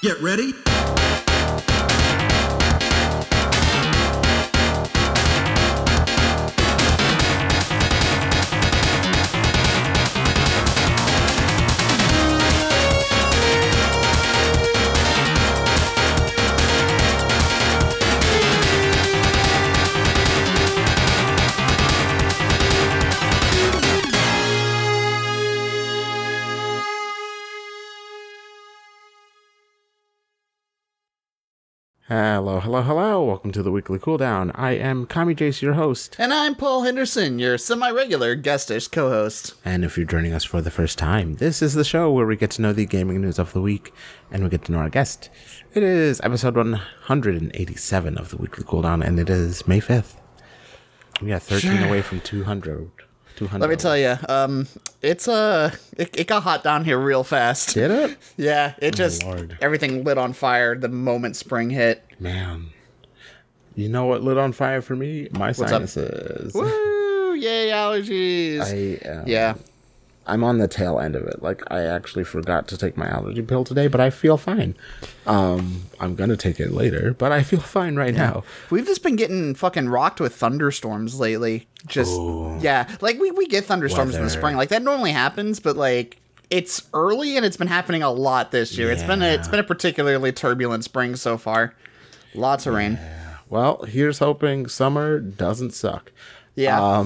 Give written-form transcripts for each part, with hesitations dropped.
Get ready. Hello, hello, hello. Welcome to the Weekly Cooldown. I am Kami Jace, your host. And I'm Paul Henderson, your semi-regular guestish co-host. And if you're joining us for the first time, this is the show where we get to know the gaming news of the week, and we get to know our guest. It is episode 187 of the Weekly Cooldown, and it is May 5th. We are 13 away from 200. Let me tell you, it got hot down here real fast. Did it? Yeah, it just, everything lit on fire the moment spring hit. Man, you know what lit on fire for me? My sinuses. Woo! Yay, allergies. I'm on the tail end of it. Like, I actually forgot to take my allergy pill today, but I feel fine. I'm going to take it later, but I feel fine right now. We've just been getting fucking rocked with thunderstorms lately. Just, Ooh. Yeah. Like, we get thunderstorms in the spring. Like, that normally happens, but, like, it's early, and it's been happening a lot this year. Yeah. It's been a particularly turbulent spring so far. Lots of rain. Well, here's hoping summer doesn't suck. Yeah.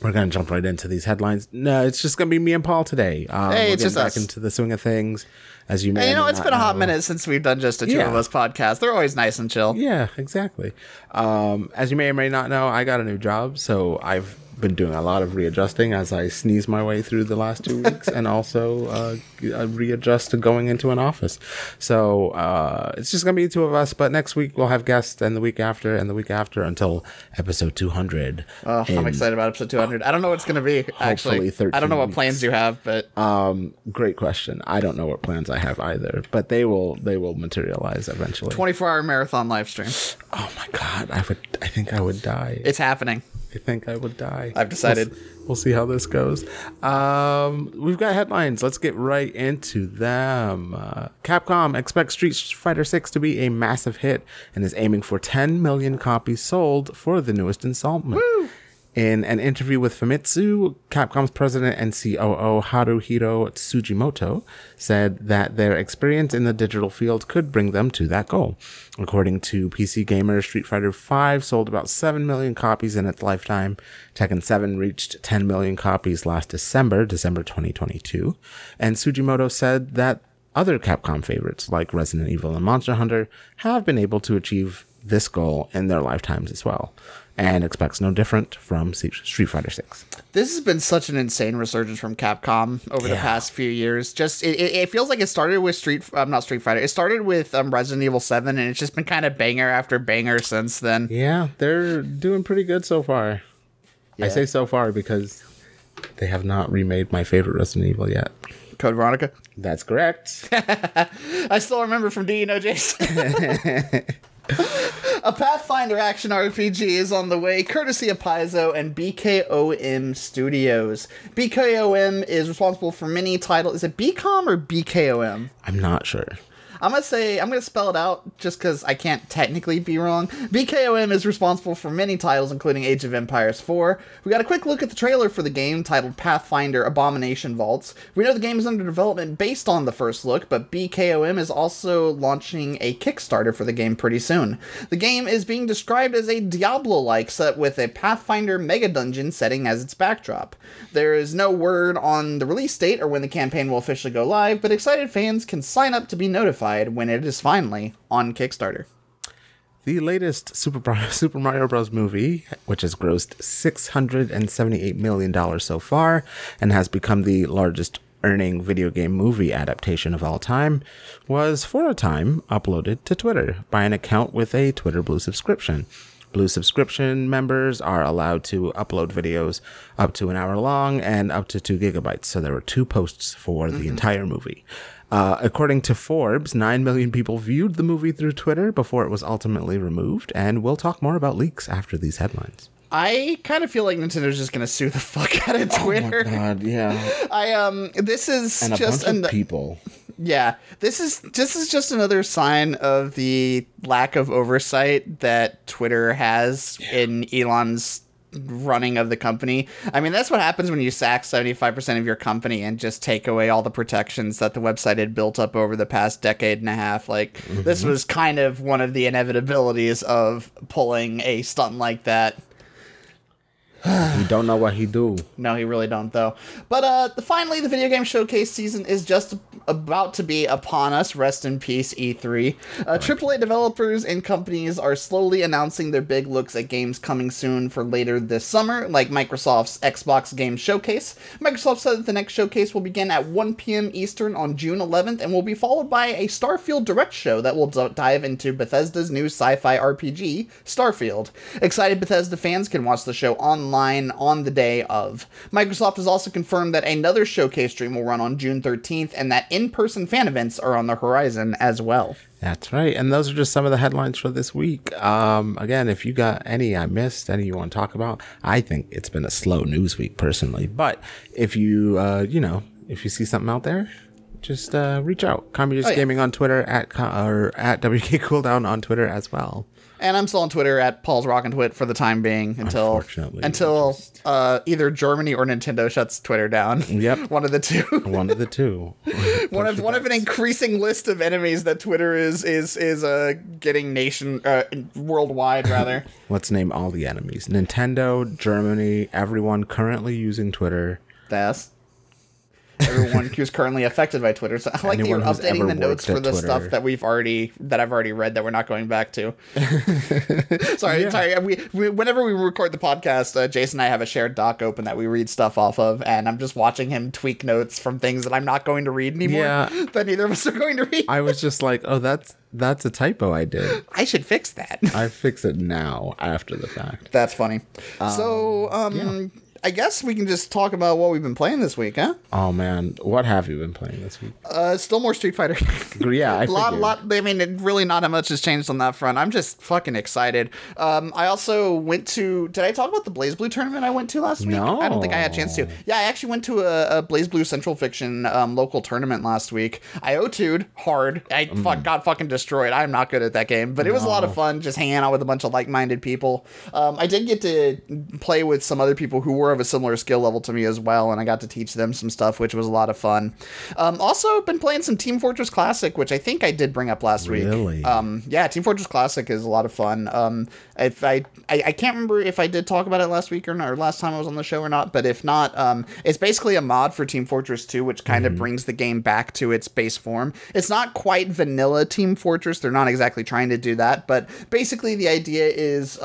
We're going to jump right into these headlines. No, it's just going to be me and Paul today. Hey, it's just us. Back into the swing of things, as you may or not know. It's been a hot minute since we've done just a two of us podcast. They're always nice and chill. Yeah, exactly. As you may or may not know, I got a new job, so I've been doing a lot of readjusting as I sneeze my way through the last 2 weeks and also readjust to going into an office. So it's just going to be two of us, but next week we'll have guests, and the week after until episode 200. Oh, I'm excited about episode 200. I don't know what it's going to be, actually. I don't know what plans you have, but... great question. I don't know what plans I have either, but they will materialize eventually. 24-hour marathon live stream. Oh my God. I think I would die. It's happening. I think I would die. I've decided. We'll see how this goes. We've got headlines. Let's get right into them. Capcom expects Street Fighter VI to be a massive hit and is aiming for 10 million copies sold for the newest installment. Woo! In an interview with Famitsu, Capcom's president and COO Haruhiro Tsujimoto said that their experience in the digital field could bring them to that goal. According to PC Gamer, Street Fighter V sold about 7 million copies in its lifetime. Tekken 7 reached 10 million copies last December 2022. And Tsujimoto said that other Capcom favorites, like Resident Evil and Monster Hunter, have been able to achieve this goal in their lifetimes as well, and expects no different from Street Fighter VI. This has been such an insane resurgence from Capcom over the past few years. Just it feels like it started with It started with Resident Evil 7, and it's just been kind of banger after banger since then. Yeah, they're doing pretty good so far. Yeah. I say so far because they have not remade my favorite Resident Evil yet. Code Veronica? That's correct. I still remember from D&O Jason. A Pathfinder action RPG is on the way, courtesy of Paizo and BKOM Studios. BKOM is responsible for many titles. Is it BKOM or BKOM? I'm not sure. I'm going to spell it out just because I can't technically be wrong. BKOM is responsible for many titles, including Age of Empires 4. We got a quick look at the trailer for the game titled Pathfinder Abomination Vaults. We know the game is under development based on the first look, but BKOM is also launching a Kickstarter for the game pretty soon. The game is being described as a Diablo-like set with a Pathfinder mega dungeon setting as its backdrop. There is no word on the release date or when the campaign will officially go live, but excited fans can sign up to be notified when it is finally on Kickstarter. The latest Super Mario Bros. Movie, which has grossed $678 million so far and has become the largest earning video game movie adaptation of all time, was for a time uploaded to Twitter by an account with a Twitter Blue subscription. Blue subscription members are allowed to upload videos up to an hour long and up to 2 gigabytes. So there were 2 posts for the entire movie. According to Forbes, 9 million people viewed the movie through Twitter before it was ultimately removed, and we'll talk more about leaks after these headlines. I kind of feel like Nintendo's just going to sue the fuck out of Twitter. Oh my God, yeah. This is just... And a bunch of people... Yeah, this is just another sign of the lack of oversight that Twitter has in Elon's running of the company. I mean, that's what happens when you sack 75% of your company and just take away all the protections that the website had built up over the past decade and a half. Like, this was kind of one of the inevitabilities of pulling a stunt like that. We don't know what he do. No, he really don't, though. But finally, the video game showcase season is just about to be upon us. Rest in peace, E3. AAA developers and companies are slowly announcing their big looks at games coming soon for later this summer, like Microsoft's Xbox Game Showcase. Microsoft said that the next showcase will begin at 1 p.m. Eastern on June 11th and will be followed by a Starfield Direct show that will dive into Bethesda's new sci-fi RPG, Starfield. Excited Bethesda fans can watch the show online on the day of. Microsoft has also confirmed that another showcase stream will run on June 13th and that in-person fan events are on the horizon as well. That's right. And those are just some of the headlines for this week. Again, if you got any I missed, any you want to talk about, I think it's been a slow news week personally. But if you, if you see something out there, just reach out. Kami Jace Gaming on Twitter, at WK Cooldown on Twitter as well. And I'm still on Twitter at Paul's Rockin' Twit for the time being until either Germany or Nintendo shuts Twitter down. Yep, one of the two. One of the two. one of an increasing list of enemies that Twitter is getting worldwide rather. Let's name all the enemies: Nintendo, Germany, everyone currently using Twitter. That's everyone who's currently affected by Twitter. So I like that you're updating the notes for the Twitter stuff that I've already read that we're not going back to. Sorry. We whenever we record the podcast, Jason and I have a shared doc open that we read stuff off of, and I'm just watching him tweak notes from things that I'm not going to read anymore. Yeah. That neither of us are going to read. I was just like, oh, that's a typo I did. I should fix that. I fix it now after the fact. That's funny. Yeah. I guess we can just talk about what we've been playing this week, huh? Oh, man. What have you been playing this week? Still more Street Fighter. Yeah, I figured. I mean, really not much has changed on that front. I'm just fucking excited. I also went to... Did I talk about the BlazBlue tournament I went to last week? No. I don't think I had a chance to. Yeah, I actually went to a BlazBlue Central Fiction local tournament last week. I O2'd hard. I got fucking destroyed. I'm not good at that game. But it was a lot of fun just hanging out with a bunch of like-minded people. I did get to play with some other people who were of a similar skill level to me as well, and I got to teach them some stuff, which was a lot of fun. Also been playing some Team Fortress Classic, which I think I did bring up last week. Yeah, Team Fortress Classic is a lot of fun. If I can't remember if I did talk about it last week or not, or last time I was on the show or not, but if not, it's basically a mod for Team Fortress 2, which kind of brings the game back to its base form. It's not quite vanilla Team Fortress. They're not exactly trying to do that, but basically the idea is,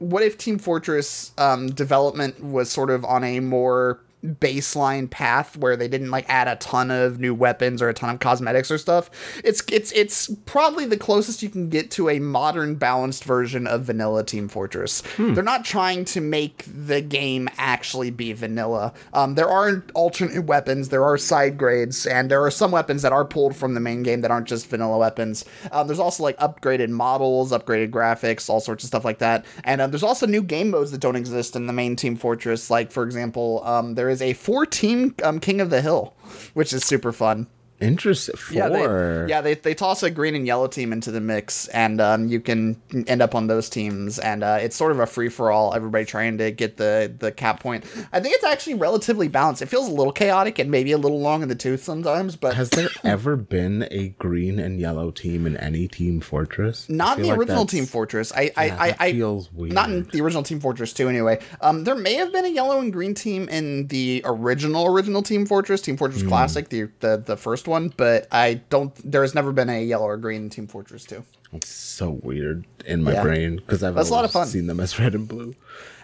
what if Team Fortress development was sort of on a more baseline path where they didn't like add a ton of new weapons or a ton of cosmetics or stuff? It's probably the closest you can get to a modern balanced version of vanilla Team Fortress. They're not trying to make the game actually be vanilla. There are alternate weapons, there are side grades, and there are some weapons that are pulled from the main game that aren't just vanilla weapons. There's also like upgraded models, upgraded graphics, all sorts of stuff like that. And there's also new game modes that don't exist in the main Team Fortress. Like, for example, there is a 4-team King of the Hill, which is super fun. Interesting. They toss a green and yellow team into the mix, and you can end up on those teams, and it's sort of a free-for-all, everybody trying to get the cap point. I think it's actually relatively balanced. It feels a little chaotic and maybe a little long in the tooth sometimes, but... Has there ever been a green and yellow team in any Team Fortress? Not in the original Team Fortress. That feels weird. Not in the original Team Fortress 2, anyway. There may have been a yellow and green team in the original Team Fortress Classic, the first one, but there has never been a yellow or green in Team Fortress 2. It's so weird in my brain because I've always seen them as red and blue.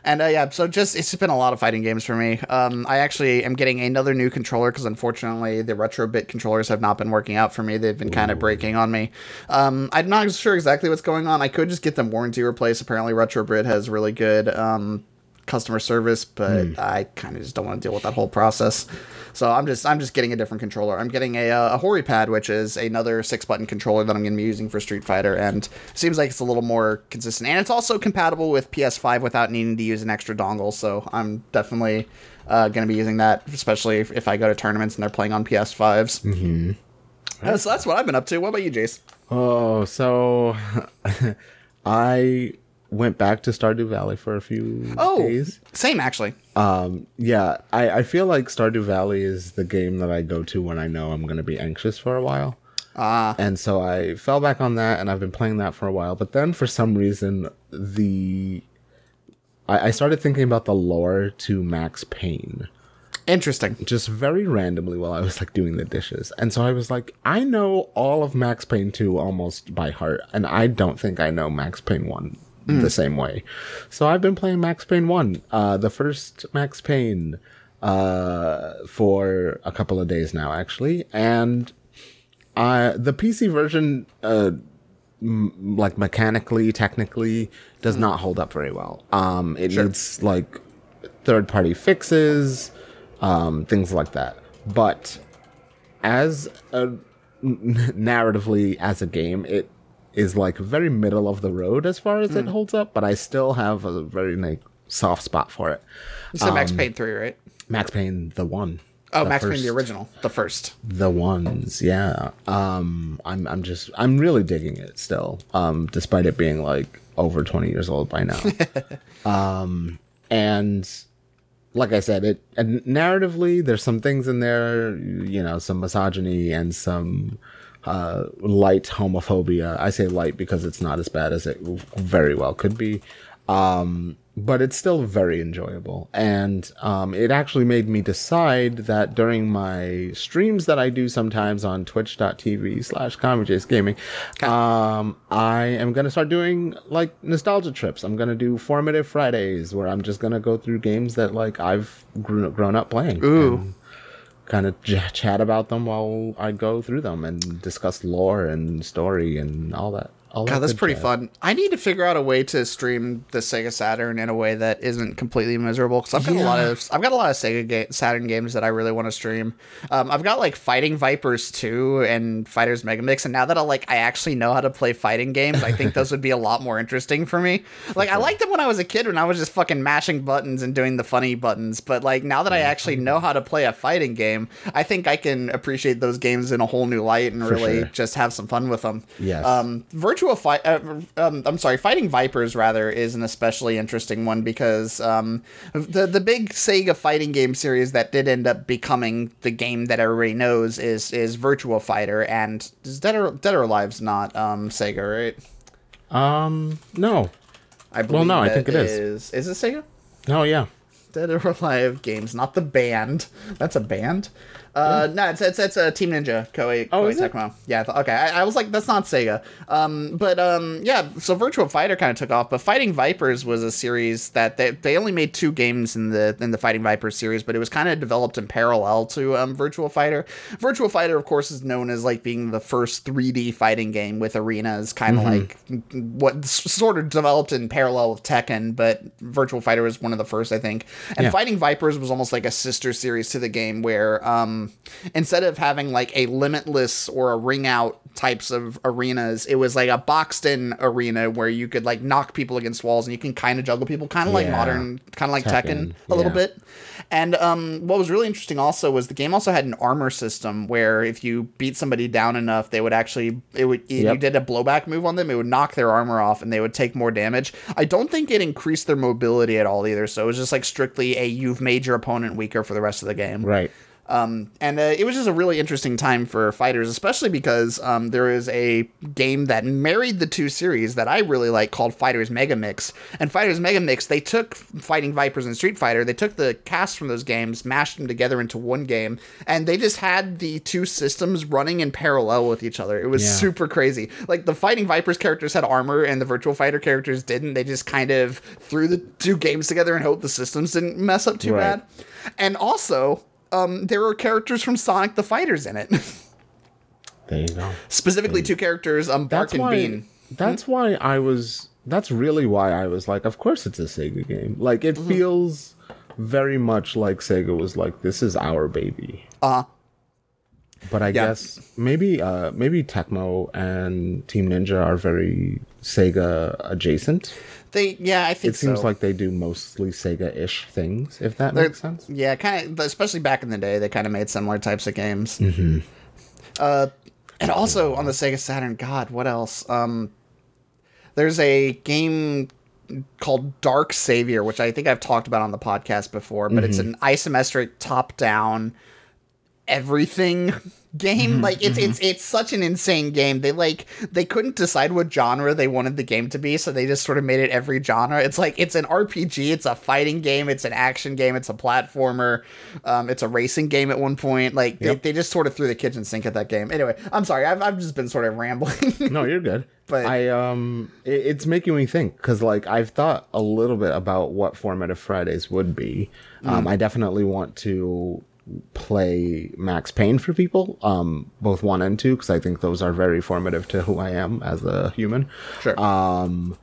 And it's been a lot of fighting games for me. I actually am getting another new controller because unfortunately the Retrobit controllers have not been working out for me. They've been kind of breaking on me. I'm not sure exactly what's going on. I could just get them warranty replaced. Apparently Retrobit has really good customer service, but I kind of just don't want to deal with that whole process. So I'm just getting a different controller. I'm getting a Hori Pad, which is another 6-button controller that I'm going to be using for Street Fighter, and it seems like it's a little more consistent. And it's also compatible with PS5 without needing to use an extra dongle, so I'm definitely going to be using that, especially if I go to tournaments and they're playing on PS5s. So that's what I've been up to. What about you, Jace? Oh, so I went back to Stardew Valley for a few days. Same, actually. Yeah, I feel like Stardew Valley is the game that I go to when I know I'm going to be anxious for a while. And so I fell back on that, and I've been playing that for a while. But then, for some reason, I started thinking about the lore to Max Payne. Interesting. Just very randomly while I was, like, doing the dishes. And so I was like, I know all of Max Payne 2 almost by heart, and I don't think I know Max Payne 1 the same way. So I've been playing Max Payne 1, the first Max Payne, for a couple of days now, actually. And the PC version, like, mechanically, technically, does not hold up very well. It needs, like, third-party fixes, things like that. But as narratively, as a game, it is, like, very middle of the road as far as it holds up, but I still have a very, like, soft spot for it. You said Max Payne 3, right? Max Payne, the one. Oh, Max Payne, the original, the first. The ones, yeah. I'm really digging it still, despite it being like over 20 years old by now. And like I said, and narratively, there's some things in there, you know, some misogyny and some light homophobia. I say light because it's not as bad as it very well could be. But it's still very enjoyable. And it actually made me decide that during my streams that I do sometimes on twitch.tv/KamiJaceGaming, I am going to start doing, like, nostalgia trips. I'm going to do Formative Fridays, where I'm just going to go through games that, like, I've grown up playing. Ooh. Kind of chat about them while I go through them and discuss lore and story and all that. God, that's pretty fun. I need to figure out a way to stream the Sega Saturn in a way that isn't completely miserable, because I've got a lot of Sega Saturn games that I really want to stream. I've got, like, Fighting Vipers 2 and Fighters Megamix, and now that I actually know how to play fighting games, I think those would be a lot more interesting for me. Like, I liked them when I was a kid, when I was just fucking mashing buttons and doing the funny buttons, but, like, now that I actually know how to play a fighting game, I think I can appreciate those games in a whole new light and just have some fun with them. Yes. Fighting Vipers, rather, is an especially interesting one because the big Sega fighting game series that did end up becoming the game that everybody knows is Virtua Fighter, and is Dead or Alive's not Sega, right? No. I think it is. Is it Sega? Oh, yeah. Dead or Alive Games, not the band. That's a band? No, it's a Team Ninja, Koei Tecmo. Yeah, okay. I was like, that's not Sega. Yeah, so Virtua Fighter kind of took off, but Fighting Vipers was a series that they only made two games in the Fighting Vipers series, but it was kind of developed in parallel to Virtua Fighter. Virtua Fighter, of course, is known as, like, being the first 3D fighting game with arenas, kind of like what sort of developed in parallel with Tekken, but Virtua Fighter was one of the first, I think. And Fighting Vipers was almost like a sister series to the game where instead of having, like, a limitless or a ring out types of arenas, it was like a boxed in arena where you could, like, knock people against walls and you can kind of juggle people, kind of like modern, kind of like Tekken a little bit. And what was really interesting also was the game also had an armor system where if you beat somebody down enough, they would actually, you did a blowback move on them, it would knock their armor off and they would take more damage. I don't think it increased their mobility at all either. So it was just, like, strictly you've made your opponent weaker for the rest of the game. Right. It was just a really interesting time for fighters, especially because there is a game that married the two series that I really like called Fighters Megamix. And Fighters Megamix, they took Fighting Vipers and Street Fighter, they took the cast from those games, mashed them together into one game, and they just had the two systems running in parallel with each other. It was super crazy. Like, the Fighting Vipers characters had armor and the Virtua Fighter characters didn't. They just kind of threw the two games together and hoped the systems didn't mess up too bad. And also, there were characters from Sonic the Fighters in it. There you go. Specifically, two characters, Bark and Bean. That's really why I was like, of course it's a Sega game. Like, it feels very much like Sega was like, this is our baby. But I guess maybe Tecmo and Team Ninja are very Sega adjacent. I think so. It seems like they do mostly Sega-ish things, if that makes sense. Yeah, kind of. Especially back in the day, they kind of made similar types of games. And also on the Sega Saturn, God, what else? There's a game called Dark Savior, which I think I've talked about on the podcast before, but it's an isometric top-down everything game. Like it's such an insane game. They couldn't decide what genre they wanted the game to be, so they just sort of made it every genre. It's like, it's an RPG, it's a fighting game, it's an action game, it's a platformer, it's a racing game at one point. Like they just sort of threw the kitchen sink at that game. Anyway, I'm sorry, I've just been sort of rambling. No, you're good. But I it's making me think, because like I've thought a little bit about what format of Fridays would be. I definitely want to play Max Payne for people, both 1 and 2, because I think those are very formative to who I am as a human. Sure. But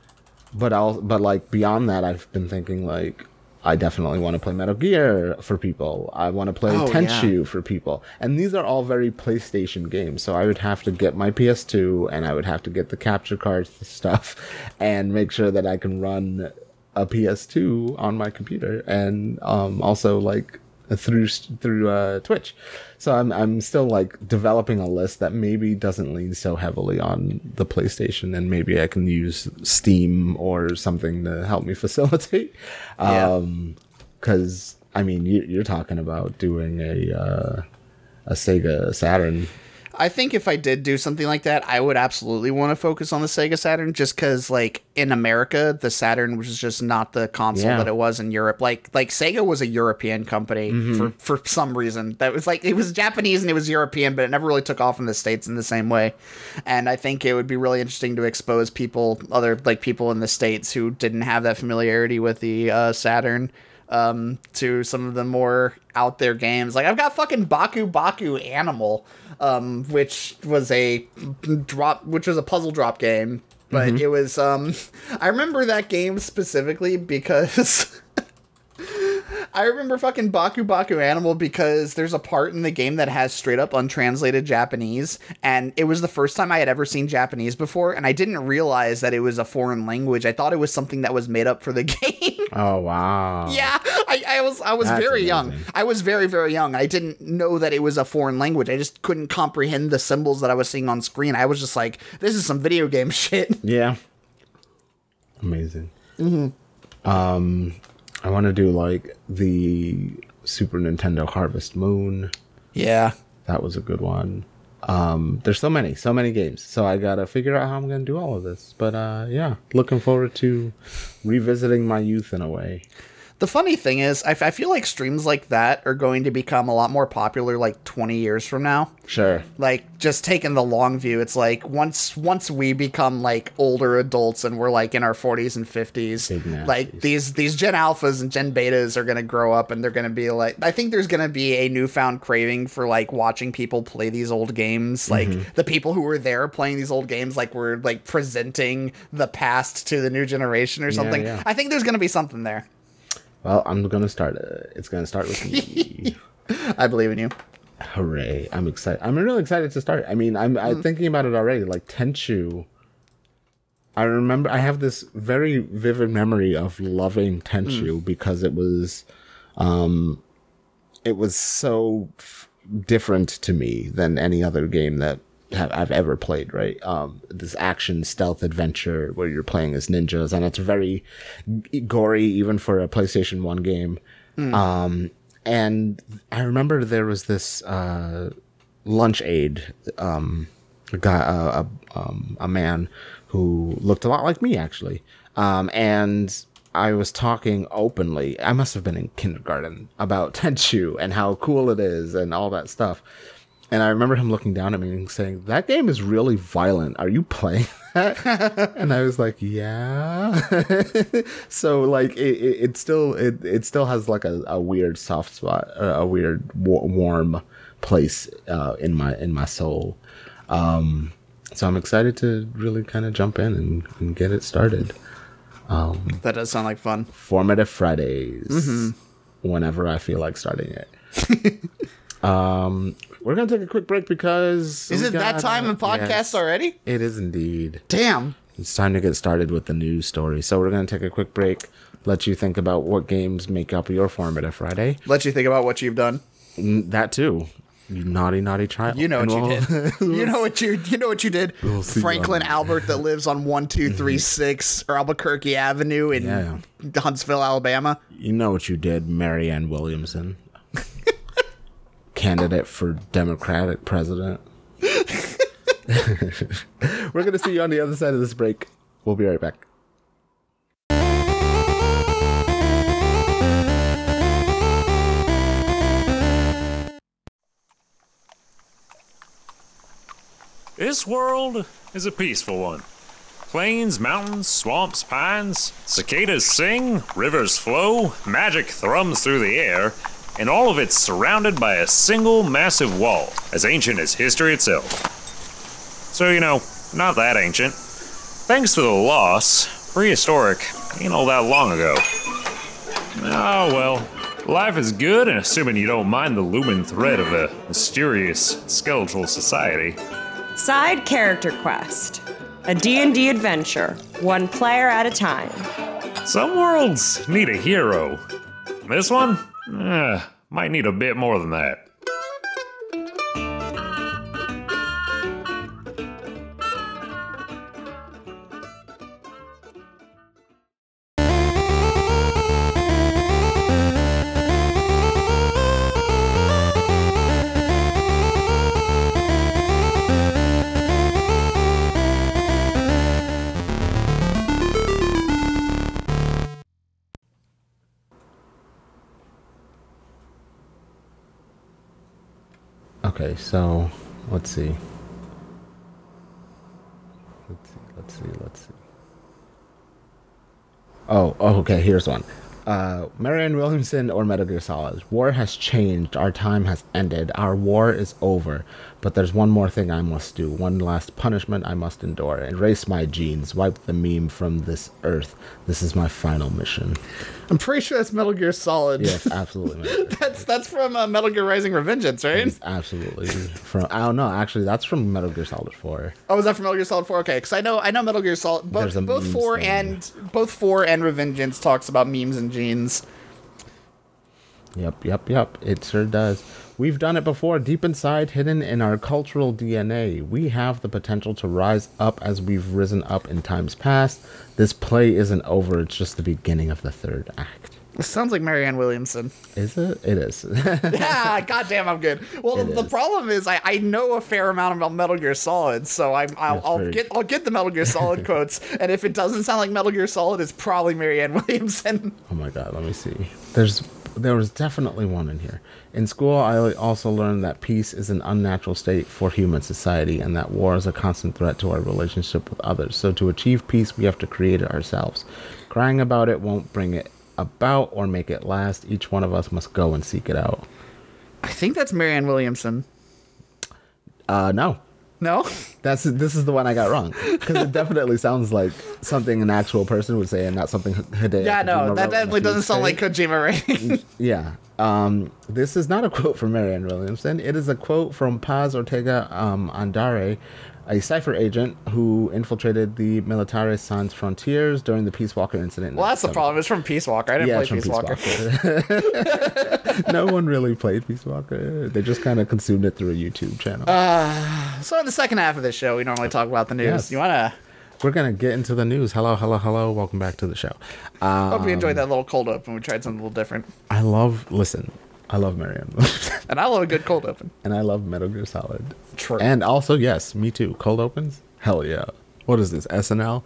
like beyond that, I've been thinking like I definitely want to play Metal Gear for people. I want to play Tenchu for people, and these are all very PlayStation games. So I would have to get my PS2, and I would have to get the capture card stuff, and make sure that I can run a PS2 on my computer, and also like through Twitch. So I'm still like developing a list that maybe doesn't lean so heavily on the PlayStation, and maybe I can use Steam or something to help me facilitate. Because I mean, you're talking about doing a Sega Saturn. I think if I did do something like that, I would absolutely want to focus on the Sega Saturn, just because, like, in America, the Saturn was just not the console that it was in Europe. Like Sega was a European company for some reason. That was like, it was Japanese and it was European, but it never really took off in the States in the same way. And I think it would be really interesting to expose people, other like people in the States who didn't have that familiarity with the Saturn, to some of the more out there games. Like, I've got fucking Baku Baku Animal, which was a puzzle drop game, but it was, I remember that game specifically because I remember fucking Baku Baku Animal because there's a part in the game that has straight up untranslated Japanese, and it was the first time I had ever seen Japanese before, and I didn't realize that it was a foreign language. I thought it was something that was made up for the game. Oh wow! Yeah, I was That's very amazing. Young. I was very, very young. I didn't know that it was a foreign language. I just couldn't comprehend the symbols that I was seeing on screen. I was just like, "This is some video game shit." Yeah. Amazing. Mm-hmm. I want to do like the Super Nintendo Harvest Moon. Yeah, that was a good one. There's so many games, so I gotta figure out how I'm gonna do all of this. But yeah, looking forward to revisiting my youth in a way. The funny thing is, I feel like streams like that are going to become a lot more popular like 20 years from now. Sure. Like, just taking the long view, it's like once we become like older adults and we're like in our 40s and 50s, like these Gen Alphas and Gen Betas are going to grow up, and they're going to be like, I think there's going to be a newfound craving for like watching people play these old games. Like the people who were there playing these old games, like, were like presenting the past to the new generation or something. Yeah. I think there's going to be something there. Well, I'm going to start it. It's going to start with me. I believe in you. Hooray. I'm excited. I'm really excited to start. I mean, I'm thinking about it already. Like, Tenchu. I remember, I have this very vivid memory of loving Tenchu because it was so different to me than any other game that I've ever played, right? This action stealth adventure where you're playing as ninjas, and it's very gory even for a PlayStation 1 game. And I remember there was this lunch aide, a man who looked a lot like me, actually. And I was talking openly, I must have been in kindergarten, about Tenchu and how cool it is and all that stuff. And I remember him looking down at me and saying, "That game is really violent. Are you playing that?" And I was like, "Yeah." So like, it still has like a weird soft spot, a weird warm place in my soul. So I'm excited to really kind of jump in and get it started. That does sound like fun. Formative Fridays, whenever I feel like starting it. We're going to take a quick break because... Is it that time in podcast already? It is indeed. Damn. It's time to get started with the news story. So we're going to take a quick break, let you think about what games make up your Formative Friday. Let you think about what you've done. That too. You naughty, naughty child. You know what you did. You know what you did. Franklin Albert that lives on 1236 or Albuquerque Avenue in Huntsville, Alabama. You know what you did, Mary Ann Williamson, candidate for Democratic president. We're going to see you on the other side of this break. We'll be right back. This world is a peaceful one. Plains, mountains, swamps, pines, cicadas sing, rivers flow, magic thrums through the air, and all of it's surrounded by a single massive wall, as ancient as history itself. So, you know, not that ancient. Thanks to the loss, prehistoric ain't all that long ago. Ah, well, life is good, and assuming you don't mind the looming threat of a mysterious skeletal society. Side Character Quest, a D&D adventure, one player at a time. Some worlds need a hero. This one? Might need a bit more than that. Okay, so let's see. Oh, okay, here's one. Marianne Williamson or Metal Gear Solid. War has changed. Our time has ended. Our war is over. But there's one more thing I must do. One last punishment I must endure. Erase my genes. Wipe the meme from this earth. This is my final mission. I'm pretty sure that's Metal Gear Solid. Yes, absolutely. that's from Metal Gear Rising: Revengeance, right? It's absolutely. From I don't know. Actually, that's from Metal Gear Solid 4. Oh, is that from Metal Gear Solid 4? Okay, because I know Metal Gear Solid. Both four and Revengeance talks about memes and genes. Yep. It sure does. We've done it before, deep inside, hidden in our cultural DNA. We have the potential to rise up as we've risen up in times past. This play isn't over. It's just the beginning of the third act. It sounds like Mary Ann Williamson. Is it? It is. Yeah, goddamn, I'm good. Well, the problem is I know a fair amount about Metal Gear Solid, so I'll get the Metal Gear Solid quotes, and if it doesn't sound like Metal Gear Solid, it's probably Mary Ann Williamson. Oh my god, let me see. There was definitely one in here. In school, I also learned that peace is an unnatural state for human society and that war is a constant threat to our relationship with others. So to achieve peace, we have to create it ourselves. Crying about it won't bring it about or make it last. Each one of us must go and seek it out. I think that's Mary Ann Williamson. No? This is the one I got wrong. Because it definitely sounds like something an actual person would say and not something Hideo. Yeah, no, that definitely doesn't sound like Kojima, right? Yeah. This is not a quote from Mary Ann Williamson. It is a quote from Paz Ortega Andare, a cipher agent who infiltrated the Militares Sans Frontières during the Peace Walker incident. Well, that's the problem. It's from Peace Walker. I didn't play Peace Walker. No one really played Peace Walker. They just kind of consumed it through a YouTube channel. So in the second half of this show, we normally talk about the news. Yes. You want to... We're going to get into the news. Hello. Welcome back to the show. Hope you enjoyed that little cold open. We tried something a little different. I love Marianne. And I love a good cold open. And I love Metal Gear Solid. True. And also, yes, me too. Cold opens? Hell yeah. What is this, SNL?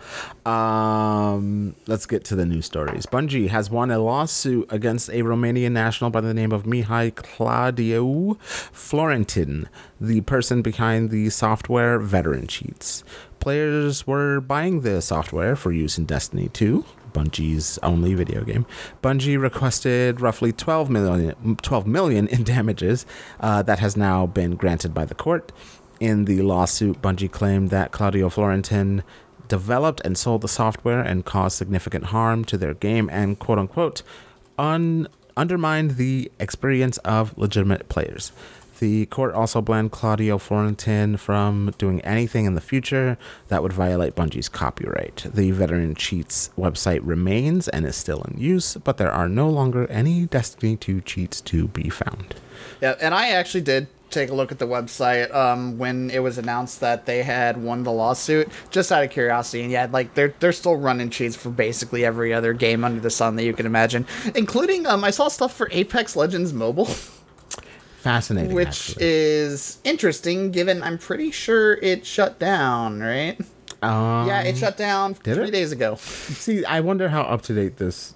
Let's get to the news stories. Bungie has won a lawsuit against a Romanian national by the name of Mihai Claudiu Florentin, the person behind the software Veteran Cheats. Players were buying the software for use in Destiny 2, Bungie's only video game. Bungie requested roughly $12 million in damages that has now been granted by the court. In the lawsuit, Bungie claimed that Claudiu Florentin developed and sold the software and caused significant harm to their game and, quote-unquote, undermined the experience of legitimate players. The court also banned Claudiu Florentin from doing anything in the future that would violate Bungie's copyright. The Veteran Cheats website remains and is still in use, but there are no longer any Destiny 2 cheats to be found. Yeah, and I actually did take a look at the website when it was announced that they had won the lawsuit, just out of curiosity. And yeah, like they're still running cheats for basically every other game under the sun that you can imagine, including I saw stuff for Apex Legends Mobile. Fascinating. Which actually is interesting, given I'm pretty sure it shut down, right? Yeah, it shut down 3 days ago. See, I wonder how up to date this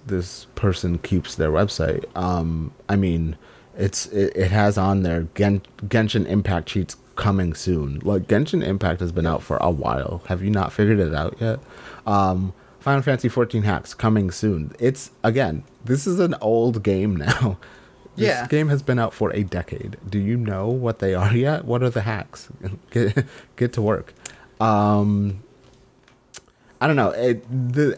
person keeps their website. I mean, it has on there Genshin Impact cheats coming soon. Like Genshin Impact has been out for a while. Have you not figured it out yet? Final Fantasy 14 hacks coming soon. It's again, this is an old game now. This game has been out for a decade. Do you know what they are yet? What are the hacks? Get to work. I don't know.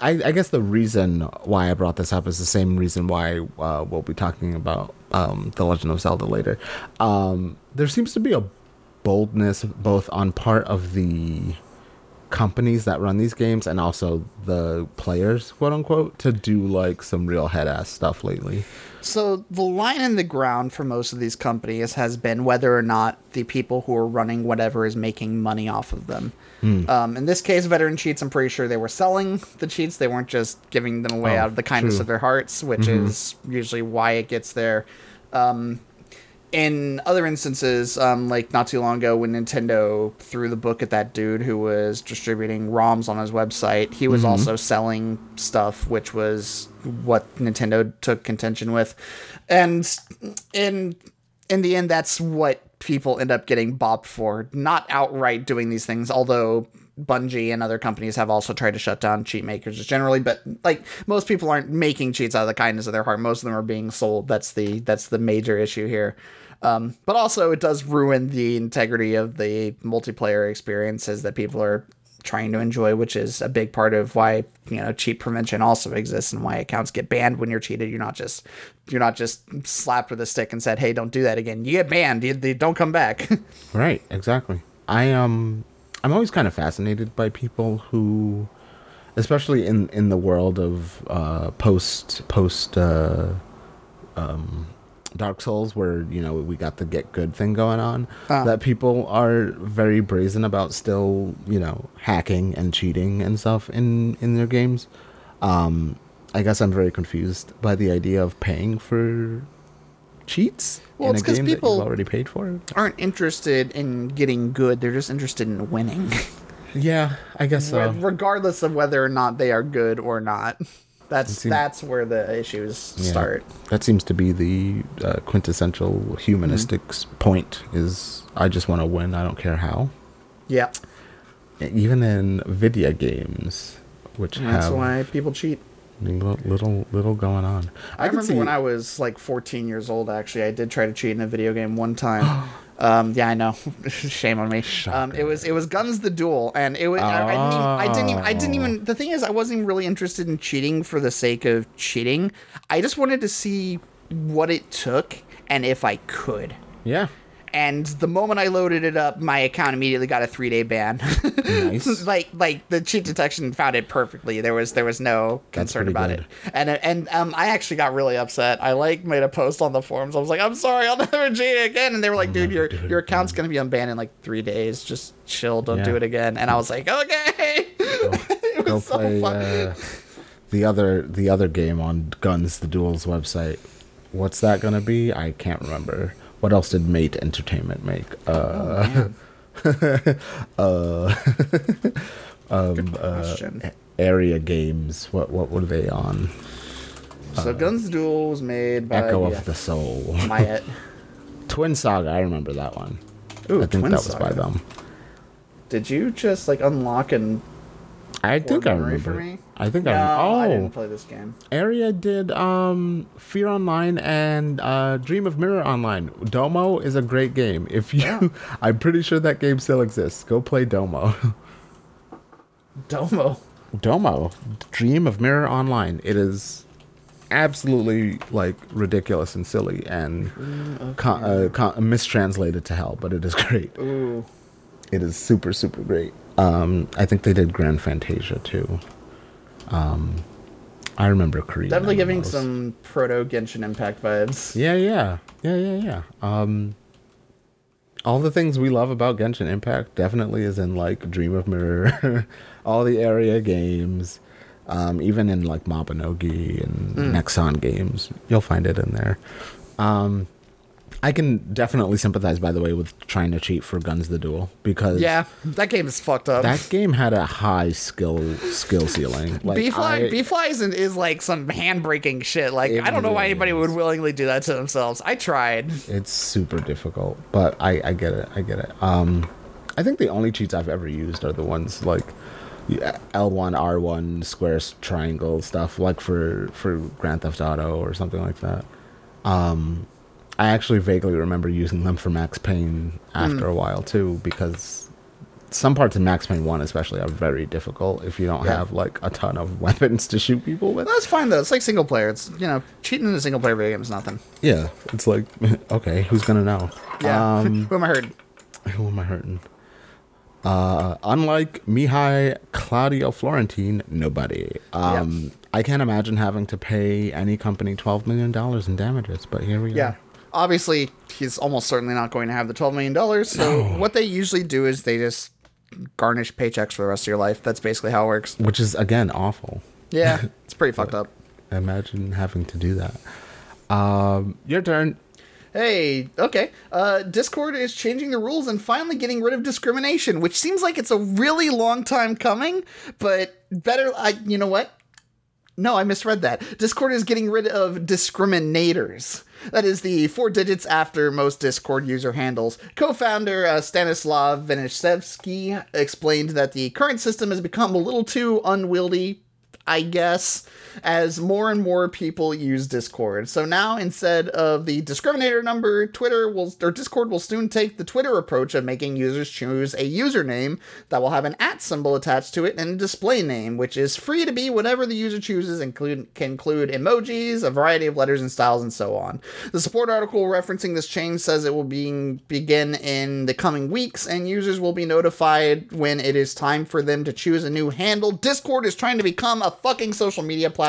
I guess the reason why I brought this up is the same reason why we'll be talking about The Legend of Zelda later. There seems to be a boldness both on part of the companies that run these games and also the players, quote unquote, to do like some real head ass stuff lately. So the line in the ground for most of these companies has been whether or not the people who are running whatever is making money off of them. In this case, Veteran Cheats, I'm pretty sure they were selling the cheats. They weren't just giving them away out of the kindness of their hearts, which is usually why it gets there. In other instances, like not too long ago when Nintendo threw the book at that dude who was distributing ROMs on his website, he was also selling stuff, which was what Nintendo took contention with. And in the end, that's what people end up getting bopped for, not outright doing these things, although Bungie and other companies have also tried to shut down cheat makers just generally, but like most people aren't making cheats out of the kindness of their heart. Most of them are being sold. That's the major issue here. But also it does ruin the integrity of the multiplayer experiences that people are trying to enjoy, which is a big part of why, you know, cheat prevention also exists and why accounts get banned when you're cheated. You're not just slapped with a stick and said, "Hey, don't do that again." You get banned. You don't come back. Right. Exactly. I'm always kind of fascinated by people who, especially in the world of post Dark Souls, where, you know, we got the get good thing going on, that people are very brazen about still, you know, hacking and cheating and stuff in their games. I guess I'm very confused by the idea of paying for cheats. Well, it's because people already paid for it. Aren't interested in getting good. They're just interested in winning. Yeah, I guess so. Regardless of whether or not they are good or not. That's where the issues start. That seems to be the quintessential humanistic point is, I just want to win. I don't care how. Yeah. Even in video games, which that's why people cheat. Little going on. I remember when I was like 14 years old, actually, I did try to cheat in a video game one time. Yeah, I know. Shame on me. It was Gunz the Duel, and it was I didn't even the thing is I wasn't even really interested in cheating for the sake of cheating. I just wanted to see what it took and if I could. Yeah. And the moment I loaded it up, my account immediately got a 3-day ban. Nice. Like the cheat detection found it perfectly. There was no concern about it. And I actually got really upset. I like made a post on the forums. I was like, "I'm sorry, I'll never cheat again." And they were like, "Dude, your account's gonna be unbanned in like 3 days. Just chill. Don't do it again." And I was like, "Okay." It was so fun. The other game on Gunz the Duel's website. What's that gonna be? I can't remember. What else did Mate Entertainment make? Good question. Area Games. What were they on? So Gunz Duel was made by Echo of the Soul. Myatt. Twin Saga. I remember that one. Ooh, I think that was by them. Did you just like unlock and? I think I remember. For me? I didn't play this game. Area did Fear Online and Dream of Mirror Online. Domo is a great game. I'm pretty sure that game still exists. Go play Domo. Domo. Dream of Mirror Online. It is absolutely like ridiculous and silly and mistranslated to hell, but it is great. Ooh. It is super, super great. I think they did Grand Fantasia too. I remember Korean. Definitely giving some proto Genshin Impact vibes. Yeah. all the things we love about Genshin Impact definitely is in, like, Dream of Mirror, all the area games, even in, like, Mabinogi and Nexon games. You'll find it in there. I can definitely sympathize, by the way, with trying to cheat for Gunz the Duel, because... yeah, that game is fucked up. That game had a high skill ceiling. Like, B-Fly is like some hand-breaking shit. Like, I don't know why anybody would willingly do that to themselves. I tried. It's super difficult, but I get it. I get it. I think the only cheats I've ever used are the ones, like, L1, R1, square, triangle stuff, like for Grand Theft Auto or something like that. I actually vaguely remember using them for Max Payne after a while, too, because some parts of Max Payne 1 especially are very difficult if you don't have, like, a ton of weapons to shoot people with. That's fine, though. It's like single player. It's, you know, cheating in a single player video game is nothing. Yeah. It's like, okay, who's gonna know? Yeah. Who am I hurting? Who am I hurting? Unlike Mihai Claudiu Florentin, nobody. I can't imagine having to pay any company $12 million in damages, but here we are. Obviously, he's almost certainly not going to have the $12 million. So what they usually do is they just garnish paychecks for the rest of your life. That's basically how it works. Which is, again, awful. Yeah, it's pretty fucked up. Imagine having to do that. Your turn. Hey, okay. Discord is changing the rules and finally getting rid of discrimination, which seems like it's a really long time coming, but better... you know what? No, I misread that. Discord is getting rid of discriminators. That is the 4 digits after most Discord user handles. Co-founder Stanislav Venishevsky explained that the current system has become a little too unwieldy, I guess, as more and more people use Discord. So now, instead of the discriminator number, Discord will soon take the Twitter approach of making users choose a username that will have an @ symbol attached to it and a display name, which is free to be whatever the user chooses, can include emojis, a variety of letters and styles, and so on. The support article referencing this change says it will begin in the coming weeks, and users will be notified when it is time for them to choose a new handle. Discord is trying to become a fucking social media platform.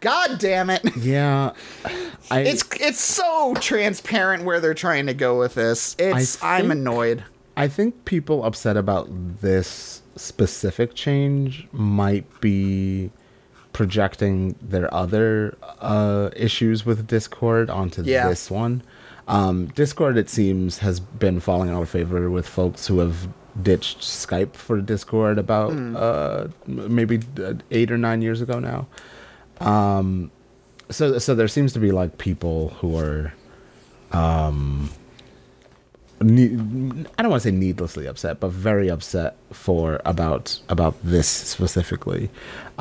God damn it. Yeah. It's so transparent where they're trying to go with this. I'm annoyed. I think people upset about this specific change might be projecting their other issues with Discord onto this one. Discord, it seems, has been falling out of favor with folks who have ditched Skype for Discord about maybe 8 or 9 years ago now. So there seems to be, like, people who are I don't want to say needlessly upset, but very upset about this specifically.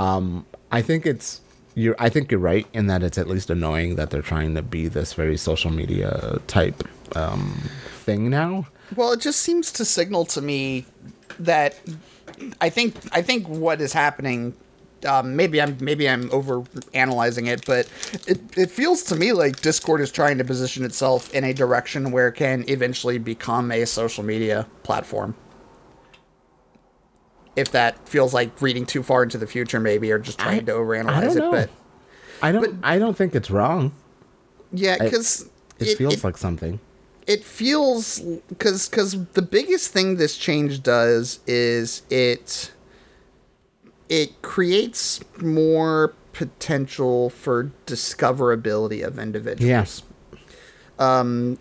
I think you're right in that it's at least annoying that they're trying to be this very social media type thing now. Well, it just seems to signal to me that I think what is happening. Maybe I'm over analyzing it, but it feels to me like Discord is trying to position itself in a direction where it can eventually become a social media platform. If that feels like reading too far into the future, maybe, or just trying to overanalyze it, but I don't think it's wrong. Yeah, because it feels like something. It feels because the biggest thing this change does is it creates more potential for discoverability of individuals. Yes.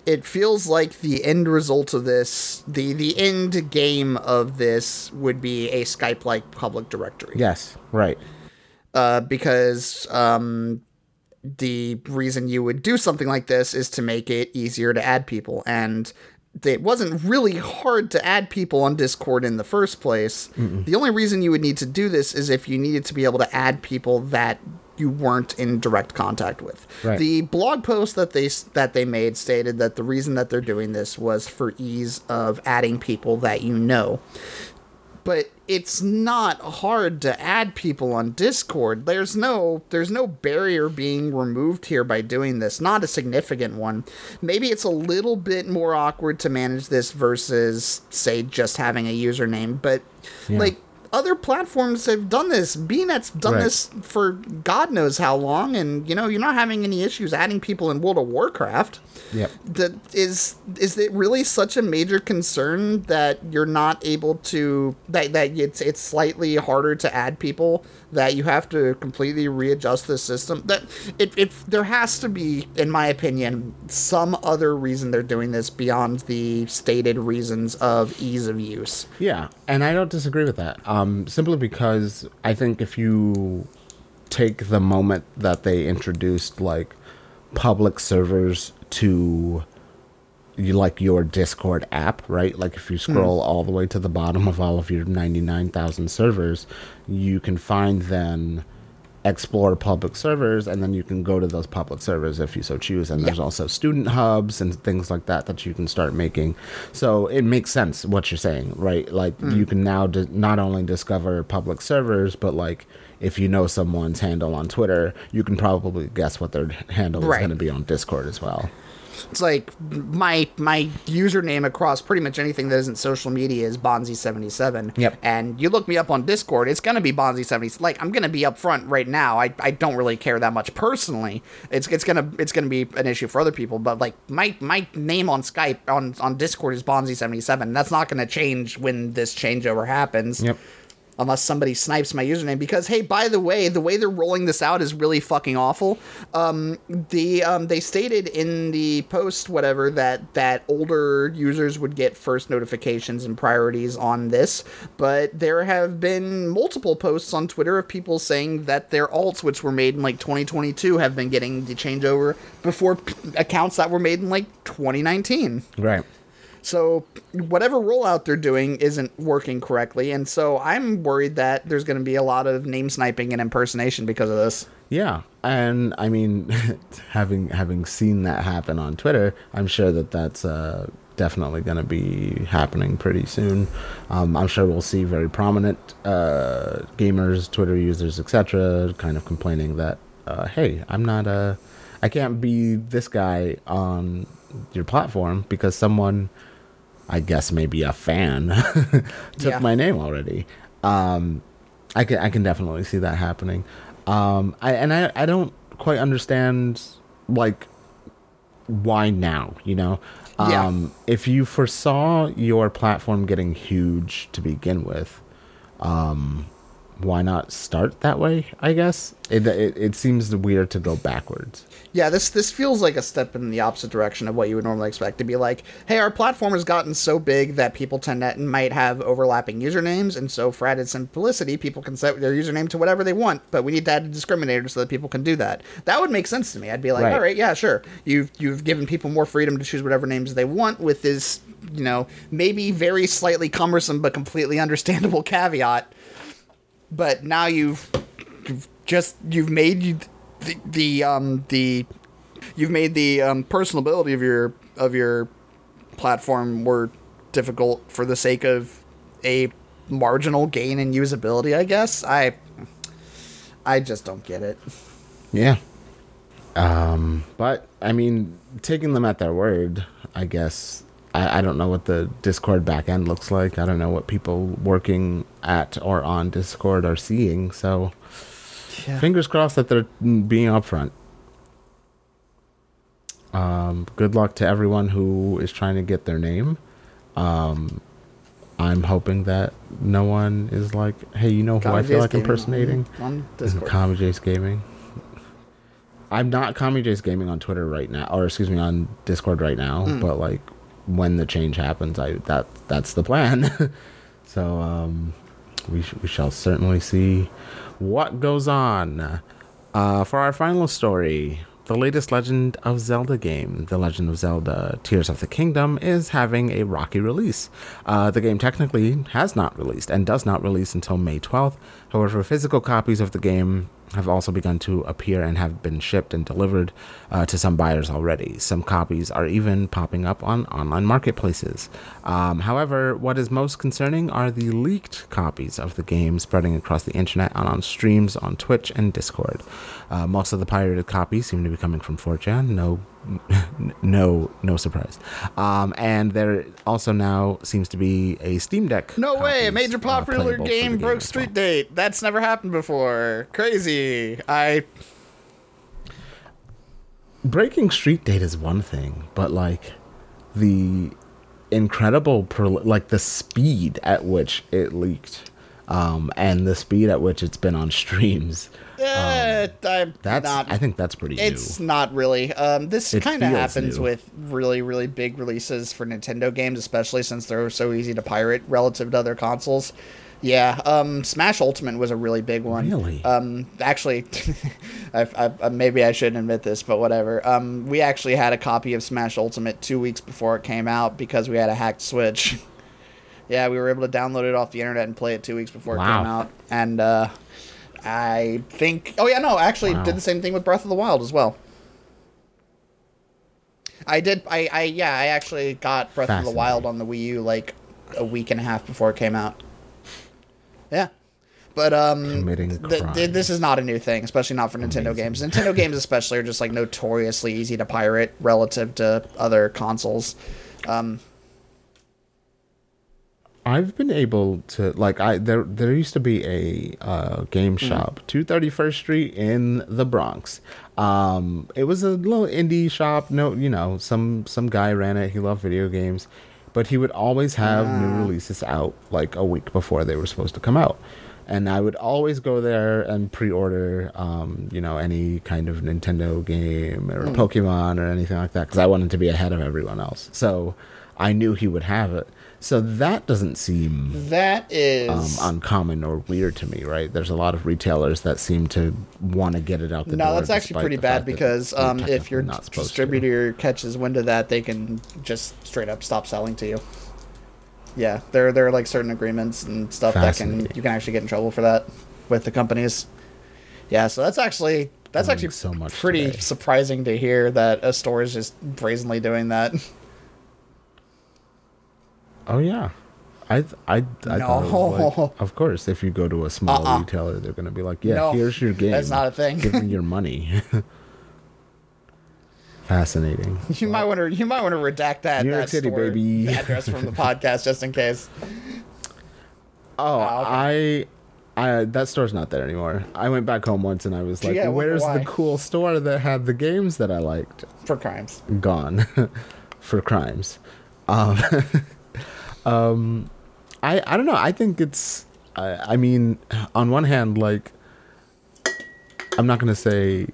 It feels like the end result of this, the end game of this, would be a Skype-like public directory. Yes, right. Because the reason you would do something like this is to make it easier to add people, and it wasn't really hard to add people on Discord in the first place. Mm-mm. The only reason you would need to do this is if you needed to be able to add people that you weren't in direct contact with. Right. The blog post that they made stated that the reason that they're doing this was for ease of adding people that you know. But it's not hard to add people on Discord. There's no barrier being removed here by doing this. Not a significant one. Maybe it's a little bit more awkward to manage this versus, say, just having a username. But, like, other platforms have done this. BNet's done this for God knows how long, and you know you're not having any issues adding people in World of Warcraft. Yep. That is it really such a major concern that you're not able to that it's slightly harder to add people, that you have to completely readjust the system? That if there has to be, in my opinion, some other reason they're doing this beyond the stated reasons of ease of use. Yeah, and I don't disagree with that. Simply because I think if you take the moment that they introduced like public servers to like your Discord app, right? Like if you scroll all the way to the bottom of all of your 99,000 servers, you can find then explore public servers, and then you can go to those public servers if you so choose. And there's also student hubs and things like that that you can start making. So it makes sense what you're saying, right? Like you can now not only discover public servers, but like if you know someone's handle on Twitter, you can probably guess what their handle is going to be on Discord as well. It's like my username across pretty much anything that isn't social media is Bonzi77. Yep. And you look me up on Discord, it's going to be Bonzi77. Like, I'm going to be up front right now. I don't really care that much personally. It's going to be an issue for other people, but like my name on Skype on Discord is Bonzi77. That's not going to change when this changeover happens. Yep. Unless somebody snipes my username, because, hey, by the way they're rolling this out is really fucking awful. They stated in the post, whatever, that older users would get first notifications and priorities on this, but there have been multiple posts on Twitter of people saying that their alts, which were made in, like, 2022, have been getting the changeover before accounts that were made in, like, 2019. Right. So whatever rollout they're doing isn't working correctly, and so I'm worried that there's going to be a lot of name sniping and impersonation because of this. Yeah, and I mean, having seen that happen on Twitter, I'm sure that's definitely going to be happening pretty soon. I'm sure we'll see very prominent gamers, Twitter users, etc., kind of complaining that, hey, I can't be this guy on your platform because someone, I guess maybe a fan, took my name already. I can definitely see that happening. I don't quite understand like why now, you know? If you foresaw your platform getting huge to begin with, why not start that way, I guess? It seems weird to go backwards. Yeah, this feels like a step in the opposite direction of what you would normally expect, to be like, hey, our platform has gotten so big that people tend to might have overlapping usernames, and so for added simplicity, people can set their username to whatever they want, but we need to add a discriminator so that people can do that. That would make sense to me. I'd be like, all right, yeah, sure. You've given people more freedom to choose whatever names they want with this, you know, maybe very slightly cumbersome but completely understandable caveat. But now you've made the personability of your platform more difficult for the sake of a marginal gain in usability, I guess. I just don't get it. Yeah. But I mean, taking them at their word, I guess. I don't know what the Discord backend looks like. I don't know what people working at or on Discord are seeing. So, fingers crossed that they're being upfront. Good luck to everyone who is trying to get their name. I'm hoping that no one is like, hey, you know who I feel like impersonating? On Discord. Kami Jace Gaming. I'm not Kami Jace Gaming on Twitter right now, or excuse me, on Discord right now, but like, when the change happens, that's the plan. So we shall certainly see what goes on. For our final story, the latest Legend of Zelda game, The Legend of Zelda Tears of the Kingdom, is having a rocky release. The game technically has not released and does not release until May 12th. However, physical copies of the game have also begun to appear and have been shipped and delivered to some buyers already. Some copies are even popping up on online marketplaces. However, what is most concerning are the leaked copies of the game spreading across the internet and on streams on Twitch and Discord. Most of the pirated copies seem to be coming from 4chan. No No surprise. And there also now seems to be a Steam Deck. No way! A major popular game broke Street Date. That's never happened before. Crazy. Breaking Street Date is one thing, but like the incredible, like the speed at which it leaked, and the speed at which it's been on streams. I think that's pretty new. It's not really. This kind of happens with really, really big releases for Nintendo games, especially since they're so easy to pirate relative to other consoles. Yeah, Smash Ultimate was a really big one. Really? Actually, maybe I shouldn't admit this, but whatever. We actually had a copy of Smash Ultimate 2 weeks before it came out because we had a hacked Switch. Yeah, we were able to download it off the internet and play it 2 weeks before it came out. And I think... Oh, yeah, no, actually did the same thing with Breath of the Wild as well. I actually got Breath of the Wild on the Wii U like a week and a half before it came out. Yeah, but this is not a new thing, especially not for Nintendo games. Nintendo games especially are just like notoriously easy to pirate relative to other consoles. I've been able to there used to be a game shop, 231st Street in the Bronx. It was a little indie shop. No, you know, some guy ran it. He loved video games. But he would always have new releases out like a week before they were supposed to come out. And I would always go there and pre-order, any kind of Nintendo game or Pokemon or anything like that, because I wanted to be ahead of everyone else. So I knew he would have it. So that doesn't seem uncommon or weird to me, right? There's a lot of retailers that seem to want to get it out the door. No, that's actually pretty bad because if your distributor catches wind of that, they can just straight up stop selling to you. Yeah, there are like certain agreements and stuff that you can actually get in trouble for that with the companies. Yeah, so that's actually so much pretty surprising to hear that a store is just brazenly doing that. Oh yeah, I thought it was like, of course, if you go to a small retailer, they're gonna be like, yeah, here's your game. That's not a thing. Give me your money. Fascinating. You might want to redact that New York City, baby. Address from the podcast just in case. That store's not there anymore. I went back home once and I was like, where's the cool store that had the games that I liked? For crimes. Gone. For crimes. I don't know. I think it's, I mean, on one hand, like, I'm not going to say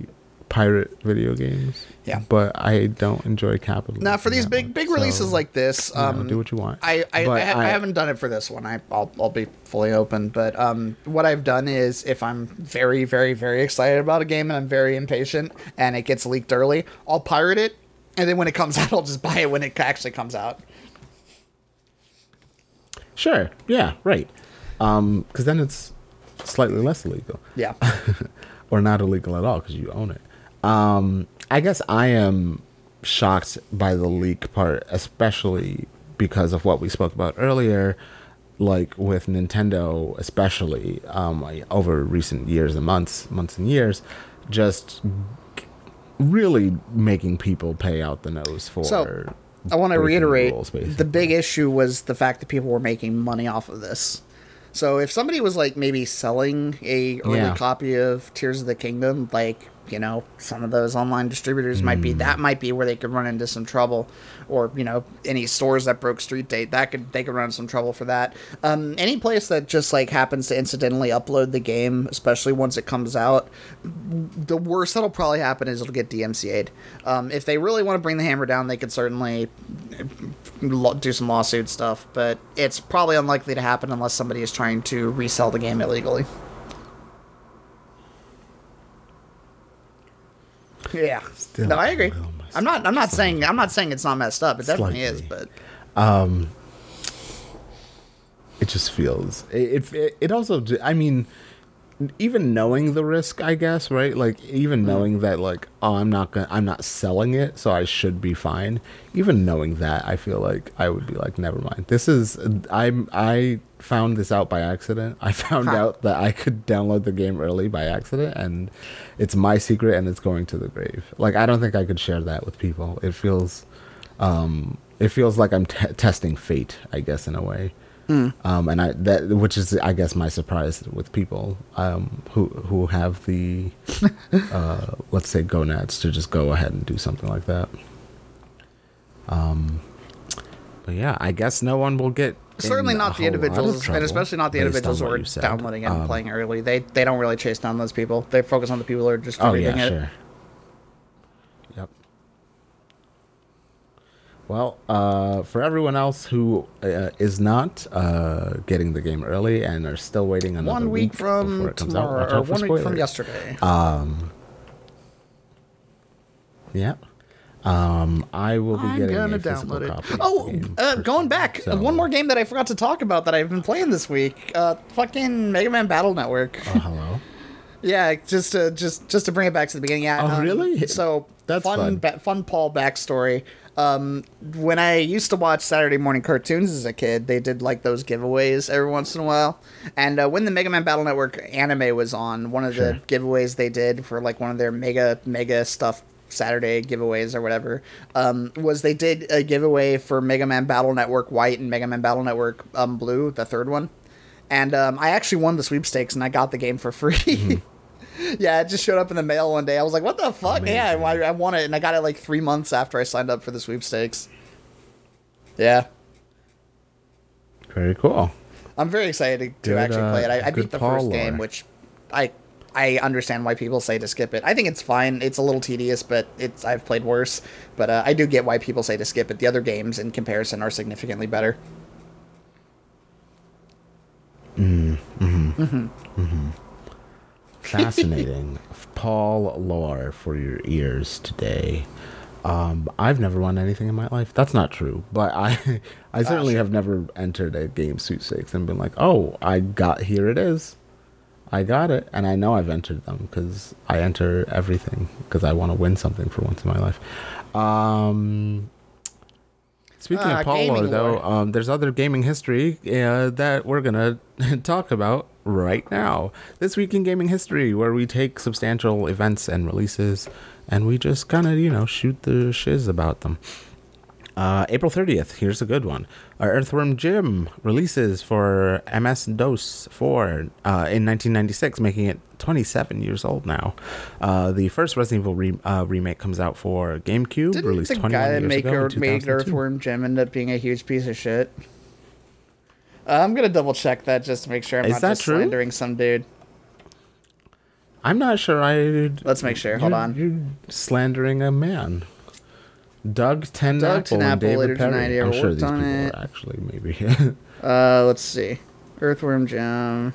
pirate video games, but I don't enjoy capitalism. Now, for these big releases like this, do what you want. I haven't done it for this one. I'll be fully open, but, what I've done is if I'm very, very, very excited about a game and I'm very impatient and it gets leaked early, I'll pirate it. And then when it comes out, I'll just buy it when it actually comes out. Sure. Yeah. Right. Because then it's slightly less illegal. Yeah. Or not illegal at all because you own it. I guess I am shocked by the leak part, especially because of what we spoke about earlier, like with Nintendo, especially over recent years and months and years, just really making people pay out the nose for. So, I want to reiterate, the big issue was the fact that people were making money off of this. So if somebody was, like, maybe selling a early copy of Tears of the Kingdom, like, you know, some of those online distributors might be where they could run into some trouble. Or, you know, any stores that broke Street Date, they could run into some trouble for that. Any place that just, like, happens to incidentally upload the game, especially once it comes out, the worst that'll probably happen is it'll get DMCA'd. If they really want to bring the hammer down, they could certainly do some lawsuit stuff, but it's probably unlikely to happen unless somebody is trying to resell the game illegally. Yeah. Still, no, I agree. I'm not saying it's not messed up. It definitely is, but it just feels. It also. I mean, even knowing the risk, I guess, right? Like, even knowing that, like, oh, I'm not selling it, so I should be fine. Even knowing that, I feel like I would be like, never mind. This is, I found this out by accident. I found out that I could download the game early by accident, and it's my secret, and it's going to the grave. Like, I don't think I could share that with people. It feels like I'm testing fate, I guess, in a way. And which is, I guess, my surprise with people who have the, let's say, gonads to just go ahead and do something like that. But yeah, I guess no one will get certainly not the individuals, and especially not the individuals who are downloading it and playing early. They don't really chase down those people. They focus on the people who are just reading it. Sure. Well, for everyone else who is not getting the game early and are still waiting another week before it comes out, or 1 week from yesterday. I will be getting a physical copy. Going back, one more game that I forgot to talk about that I've been playing this week. Fucking Mega Man Battle Network. Oh, hello. Yeah, just to bring it back to the beginning. Yeah. Oh, really? So that's fun Paul backstory. When I used to watch Saturday morning cartoons as a kid, they did like those giveaways every once in a while. And when the Mega Man Battle Network anime was on, one of the giveaways they did for like one of their mega stuff Saturday giveaways or whatever, was they did a giveaway for Mega Man Battle Network White and Mega Man Battle Network Blue, the third one. And I actually won the sweepstakes and I got the game for free. Yeah, it just showed up in the mail one day. I was like, what the fuck? Amazing. Yeah, I won it, and I got it like 3 months after I signed up for the sweepstakes. Yeah. Very cool. I'm very excited to actually play it. I beat the first game, which I understand why people say to skip it. I think it's fine. It's a little tedious, but I've played worse. But I do get why people say to skip it. The other games, in comparison, are significantly better. Fascinating Paul lore for your ears today. I've never won anything in my life. That's not true, but I certainly have never entered a game sweepstakes and been like, oh, here it is. I got it, and I know I've entered them because I enter everything because I want to win something for once in my life. Speaking of Paul lore, though, there's other gaming history that we're gonna talk about right now. This week in gaming history, where we take substantial events and releases and we just kind of, shoot the shiz about them. April 30th, here's a good one. Earthworm Jim releases for MS-DOS 4 in 1996, making it 27 years old now. The first Resident Evil remake comes out for GameCube, released 21 years ago in 2002. Didn't the guy that made Earthworm Jim end up being a huge piece of shit? I'm going to double check that just to make sure I'm not just slandering some dude. I'm not sure Let's make sure. Hold on. You're slandering a man. Doug Tenapple and David Perry. I'm sure these people are actually maybe. Let's see. Earthworm Jim.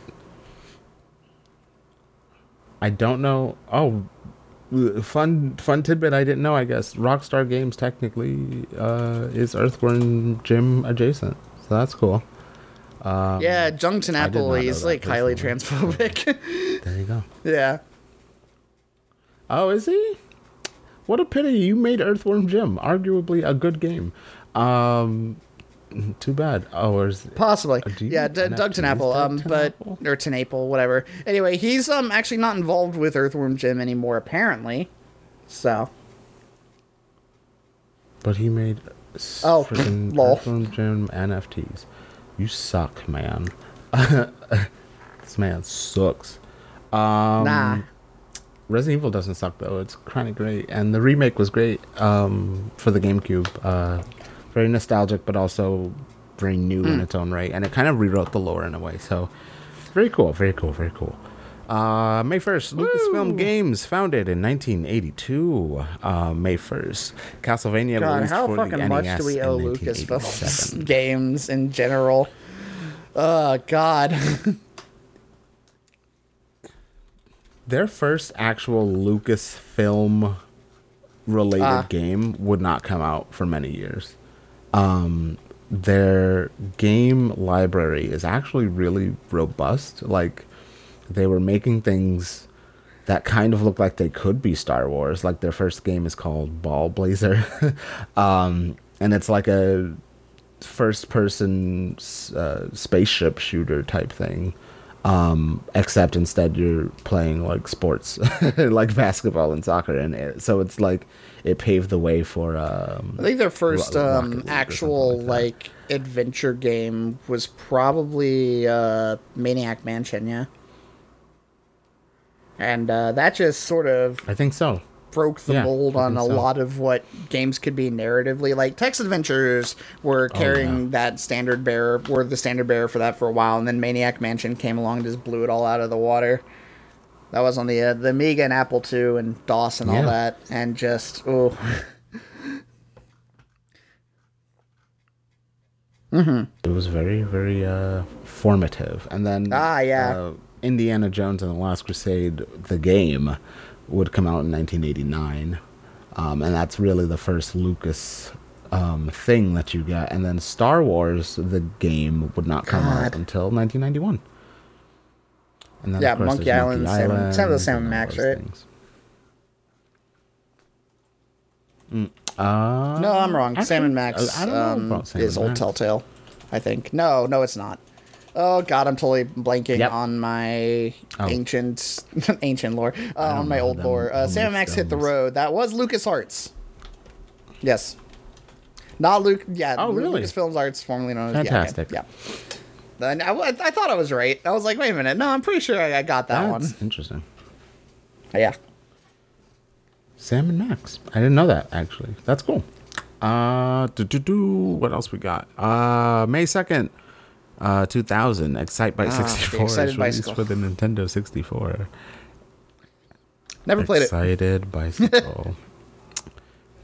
I don't know. Oh, fun tidbit I didn't know, I guess. Rockstar Games technically is Earthworm Jim adjacent. So that's cool. Yeah, Jung Tenapple is like highly transphobic. There you go. Yeah. Oh, is he? What a pity. You made Earthworm Jim, arguably a good game. Too bad. Oh, or is possibly. Yeah, Doug Tenapple, or Tenapple, whatever. Anyway, he's actually not involved with Earthworm Jim anymore, apparently. So. But he made Earthworm Jim NFTs. You suck, man. This man sucks. Resident Evil doesn't suck, though. It's kind of great. And the remake was great for the GameCube. Very nostalgic, but also very new in its own right. And it kind of rewrote the lore in a way. So very cool, very cool, very cool. May 1st, Lucasfilm Games, founded in 1982. May 1st, Castlevania released for the NES in 1987. God, how fucking much do we owe Lucasfilm Games in general? Oh, God. Their first actual Lucasfilm-related game would not come out for many years. Their game library is actually really robust, like... they were making things that kind of looked like they could be Star Wars. Like, their first game is called Ball Blazer. And it's like a first-person spaceship shooter type thing. Except instead you're playing like sports, like basketball and soccer, and so it's like it paved the way for. I think their first actual like adventure game was probably Maniac Mansion, yeah. And that just sort of, I think so, broke the mold on a lot of what games could be narratively. Like, text adventures were carrying that standard bearer, were the standard bearer for that for a while, and then Maniac Mansion came along and just blew it all out of the water. That was on the Amiga and Apple II and DOS and all that, and just, oh. It was very, very formative. And then Indiana Jones and the Last Crusade, the game, would come out in 1989, and that's really the first Lucas thing that you got. And then Star Wars, the game, would not come out until 1991. And then, yeah, Monkey Island, some of the same Max, right? No, I'm wrong. Actually, Sam and Max is old Telltale, I think. No, it's not. Oh God, I'm totally blanking on my ancient lore. On my old lore, Sam & Max Hit the Road. That was LucasArts. Yes, not Luke. Yeah. Oh, really? Lucasfilm Arts, formerly known as Fantastic. Then I thought I was right. I was like, wait a minute. No, I'm pretty sure I got that one. That's interesting. Yeah. Sam & Max. I didn't know that actually. That's cool. What else we got? May 2nd. 2000, Excitebike 64 is released for the Nintendo 64. Never played it. Excited Bicycle.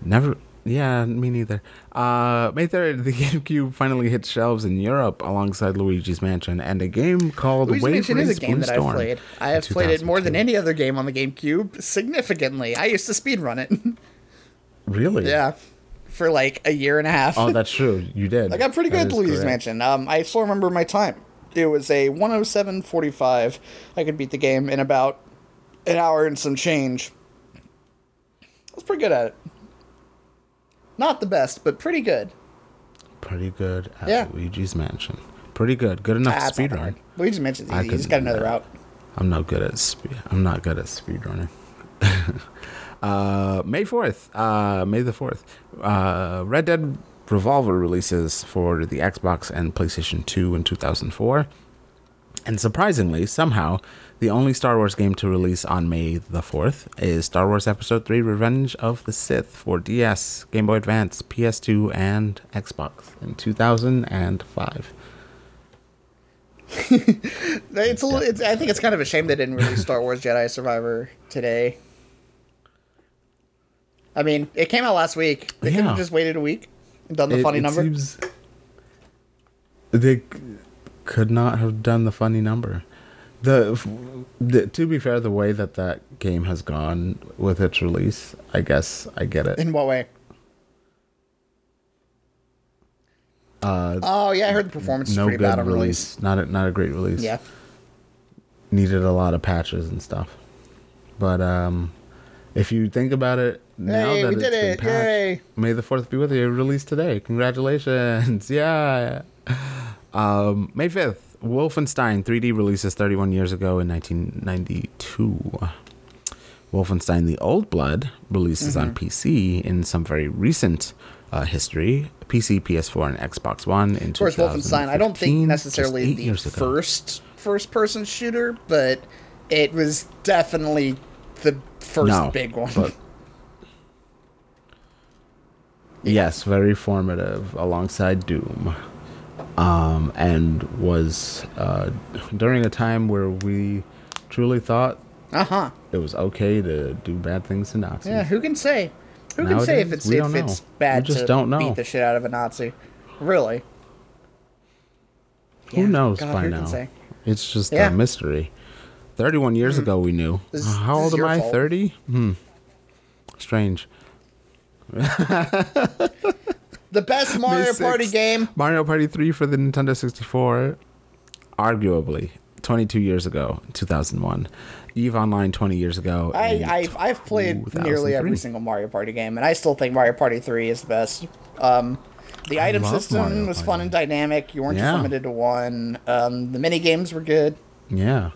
Never. Yeah, me neither. May 3rd, the GameCube finally hit shelves in Europe alongside Luigi's Mansion and a game called Wave Race Blue Storm. Luigi's Mansion is a game that I've played. I have played it more than any other game on the GameCube, significantly. I used to speedrun it. Really? Yeah. For like a year and a half. Oh, that's true. You did. I got pretty good at Luigi's Mansion. I still remember my time. It was a 1:07:45. I could beat the game in about an hour and some change. I was pretty good at it. Not the best, but pretty good. Pretty good at Luigi's Mansion. Pretty good. Good enough to speedrun. Luigi's Mansion's easy. You just got another route. I'm not good at speedrunning. May the 4th, Red Dead Revolver releases for the Xbox and PlayStation 2 in 2004. And surprisingly, somehow, the only Star Wars game to release on May the 4th is Star Wars Episode III Revenge of the Sith for DS, Game Boy Advance, PS2, and Xbox in 2005. I think it's kind of a shame they didn't release Star Wars Jedi Survivor today. I mean, it came out last week. They could have just waited a week and done the funny number. They could not have done the funny number. To be fair, the way that game has gone with its release, I guess I get it. In what way? I heard the performance is pretty bad on release. Not a great release. Yeah. Needed a lot of patches and stuff. But if you think about it, now that it's been patched, yay. May the 4th be with you. Released today. Congratulations. Yeah. May 5th, Wolfenstein 3D releases 31 years ago in 1992. Wolfenstein The Old Blood releases on PC in some very recent history. PC, PS4, and Xbox One in 2015. Of course, Wolfenstein, I don't think necessarily the first-person shooter, but it was definitely the first big one. Yes, very formative alongside Doom, and was during a time where we truly thought it was okay to do bad things to Nazis. Yeah, who can say? Who Nowadays, can say if it's bad just to don't beat the shit out of a Nazi? Really? Who knows by now? It's just a mystery. 31 years ago, we knew. How old am I? 30? Strange. The best Mario Party game. Mario Party 3 for the Nintendo 64, arguably. 22 years ago, 2001. EVE Online 20 years ago. I've played nearly every single Mario Party game, and I still think Mario Party 3 is the best. The item system was fun and dynamic. You weren't just limited to one. The mini games were good. Yeah.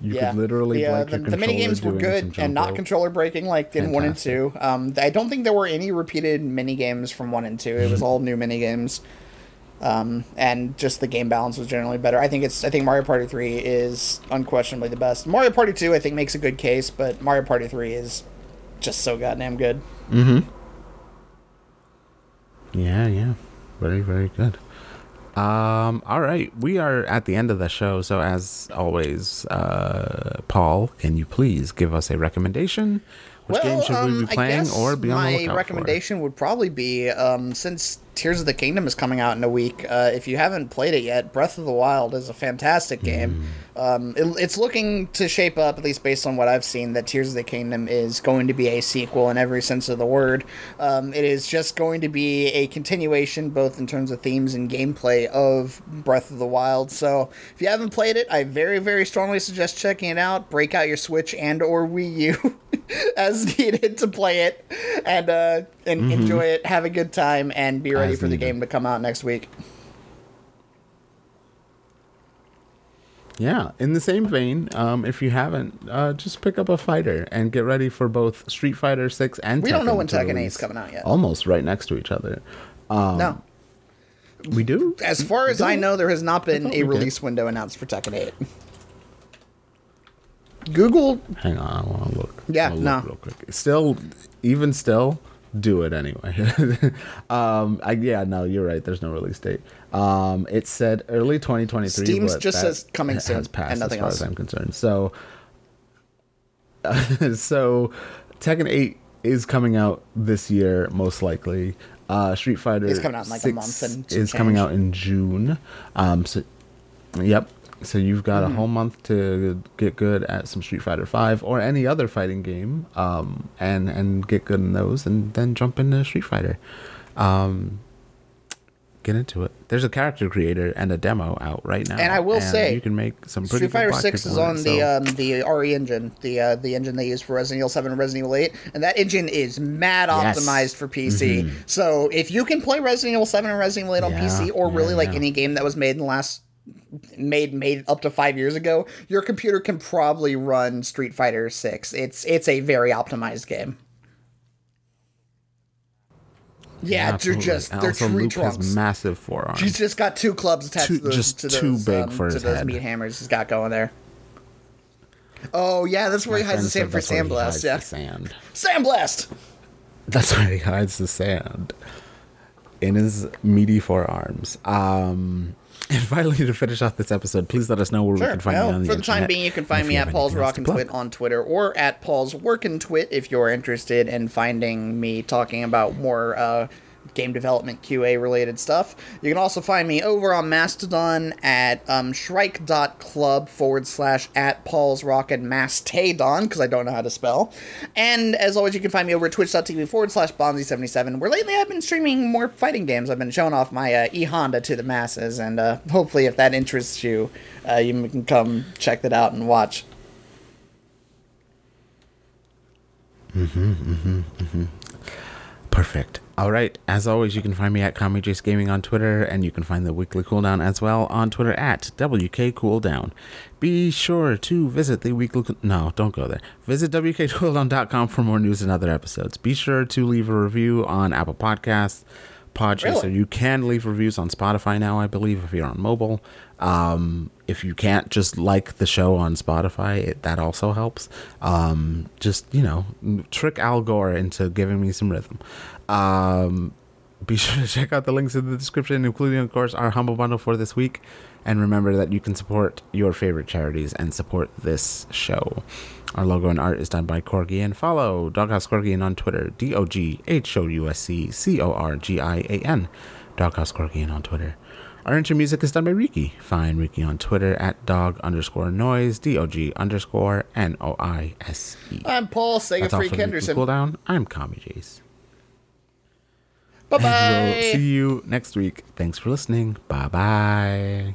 You could literally break your controller. The mini games were good and not controller breaking like in 1 and 2. I don't think there were any repeated mini games from 1 and 2. It was all new mini games. And just the game balance was generally better. I think Mario Party 3 is unquestionably the best. Mario Party 2 I think makes a good case, but Mario Party 3 is just so goddamn good. Yeah. Very, very good. All right, we are at the end of the show, so as always, Paul, can you please give us a recommendation? Which game should we be playing or be on the lookout for? My recommendation would probably be, since Tears of the Kingdom is coming out in a week, if you haven't played it yet, Breath of the Wild is a fantastic game. It's looking to shape up, at least based on what I've seen, that Tears of the Kingdom is going to be a sequel in every sense of the word. It is just going to be a continuation, both in terms of themes and gameplay, of Breath of the Wild. So if you haven't played it, I very, very strongly suggest checking it out. Break out your Switch and or Wii U as needed to play it, and enjoy it, have a good time, and be ready for the game to come out next week. Yeah, in the same vein, if you haven't, just pick up a fighter and get ready for both Street Fighter VI and Tekken. We don't know when Tekken 8 is coming out yet. Almost right next to each other. No. We do? As far as I know, there has not been a release window announced for Tekken 8. Google. Hang on, I want to look. Yeah, no. Real quick. Even still, do it anyway. Yeah, no, you're right. There's no release date. It said early 2023. Steam just says coming soon. Has passed, and nothing else, as far as I'm concerned. So, so Tekken 8 is coming out this year, most likely. Street Fighter is coming out in like a month, and is coming out in June. So you've got a whole month to get good at some Street Fighter V or any other fighting game, and get good in those, and then jump into Street Fighter. Get into it. There's a character creator and a demo out right now, and I will say you can make some pretty good. Street Fighter 6 is on the RE engine, the engine they use for Resident Evil 7 and Resident Evil 8, and that engine is mad optimized for PC. So if you can play Resident Evil 7 and Resident Evil 8 on PC, or really like any game that was made in the last. Made up to 5 years ago, your computer can probably run Street Fighter 6. It's a very optimized game. Yeah, they're tree trunks. Massive forearms. She's just got two clubs attached to those. Just too big for his head. Meat hammers he's got going there. Oh yeah, that's where he hides the sand for Sandblast. Yeah, Sandblast. That's where he hides the sand in his meaty forearms. And finally, to finish off this episode, please let us know where we can find you on the internet. For the time being, you can find me at Paul's Rockin' Twit on Twitter, or at Paul's Workin' Twit if you're interested in finding me talking about more game development QA-related stuff. You can also find me over on Mastodon at shrike.club/@PaulsRockinMastodon, because I don't know how to spell. And as always, you can find me over at twitch.tv/Bonzi77, where lately I've been streaming more fighting games. I've been showing off my e-Honda to the masses, and hopefully if that interests you, you can come check that out and watch. Perfect. All right. As always, you can find me at Kami Jace Gaming on Twitter, and you can find the Weekly Cooldown as well on Twitter at WKCooldown. Be sure to visit the Weekly... No, don't go there. Visit WKCooldown.com for more news and other episodes. Be sure to leave a review on Apple Podcasts, Podchaser. Really? You can leave reviews on Spotify now, I believe, if you're on mobile. If you can't just like the show on Spotify, that also helps. Just, trick Al Gore into giving me some rhythm. Be sure to check out the links in the description, including, of course, our Humble Bundle for this week. And remember that you can support your favorite charities and support this show. Our logo and art is done by Corgi, and follow Doghouse Corgian on Twitter, DOGHOUSCCORGIAN, Doghouse Corgian on Twitter. Our intro music is done by Riki. Find Riki on Twitter at dog_noise, DOG_NOISE. I'm Paul, Sega Freak Henderson. Cooldown. I'm Kami Jace. Bye-bye. We'll see you next week. Thanks for listening. Bye-bye.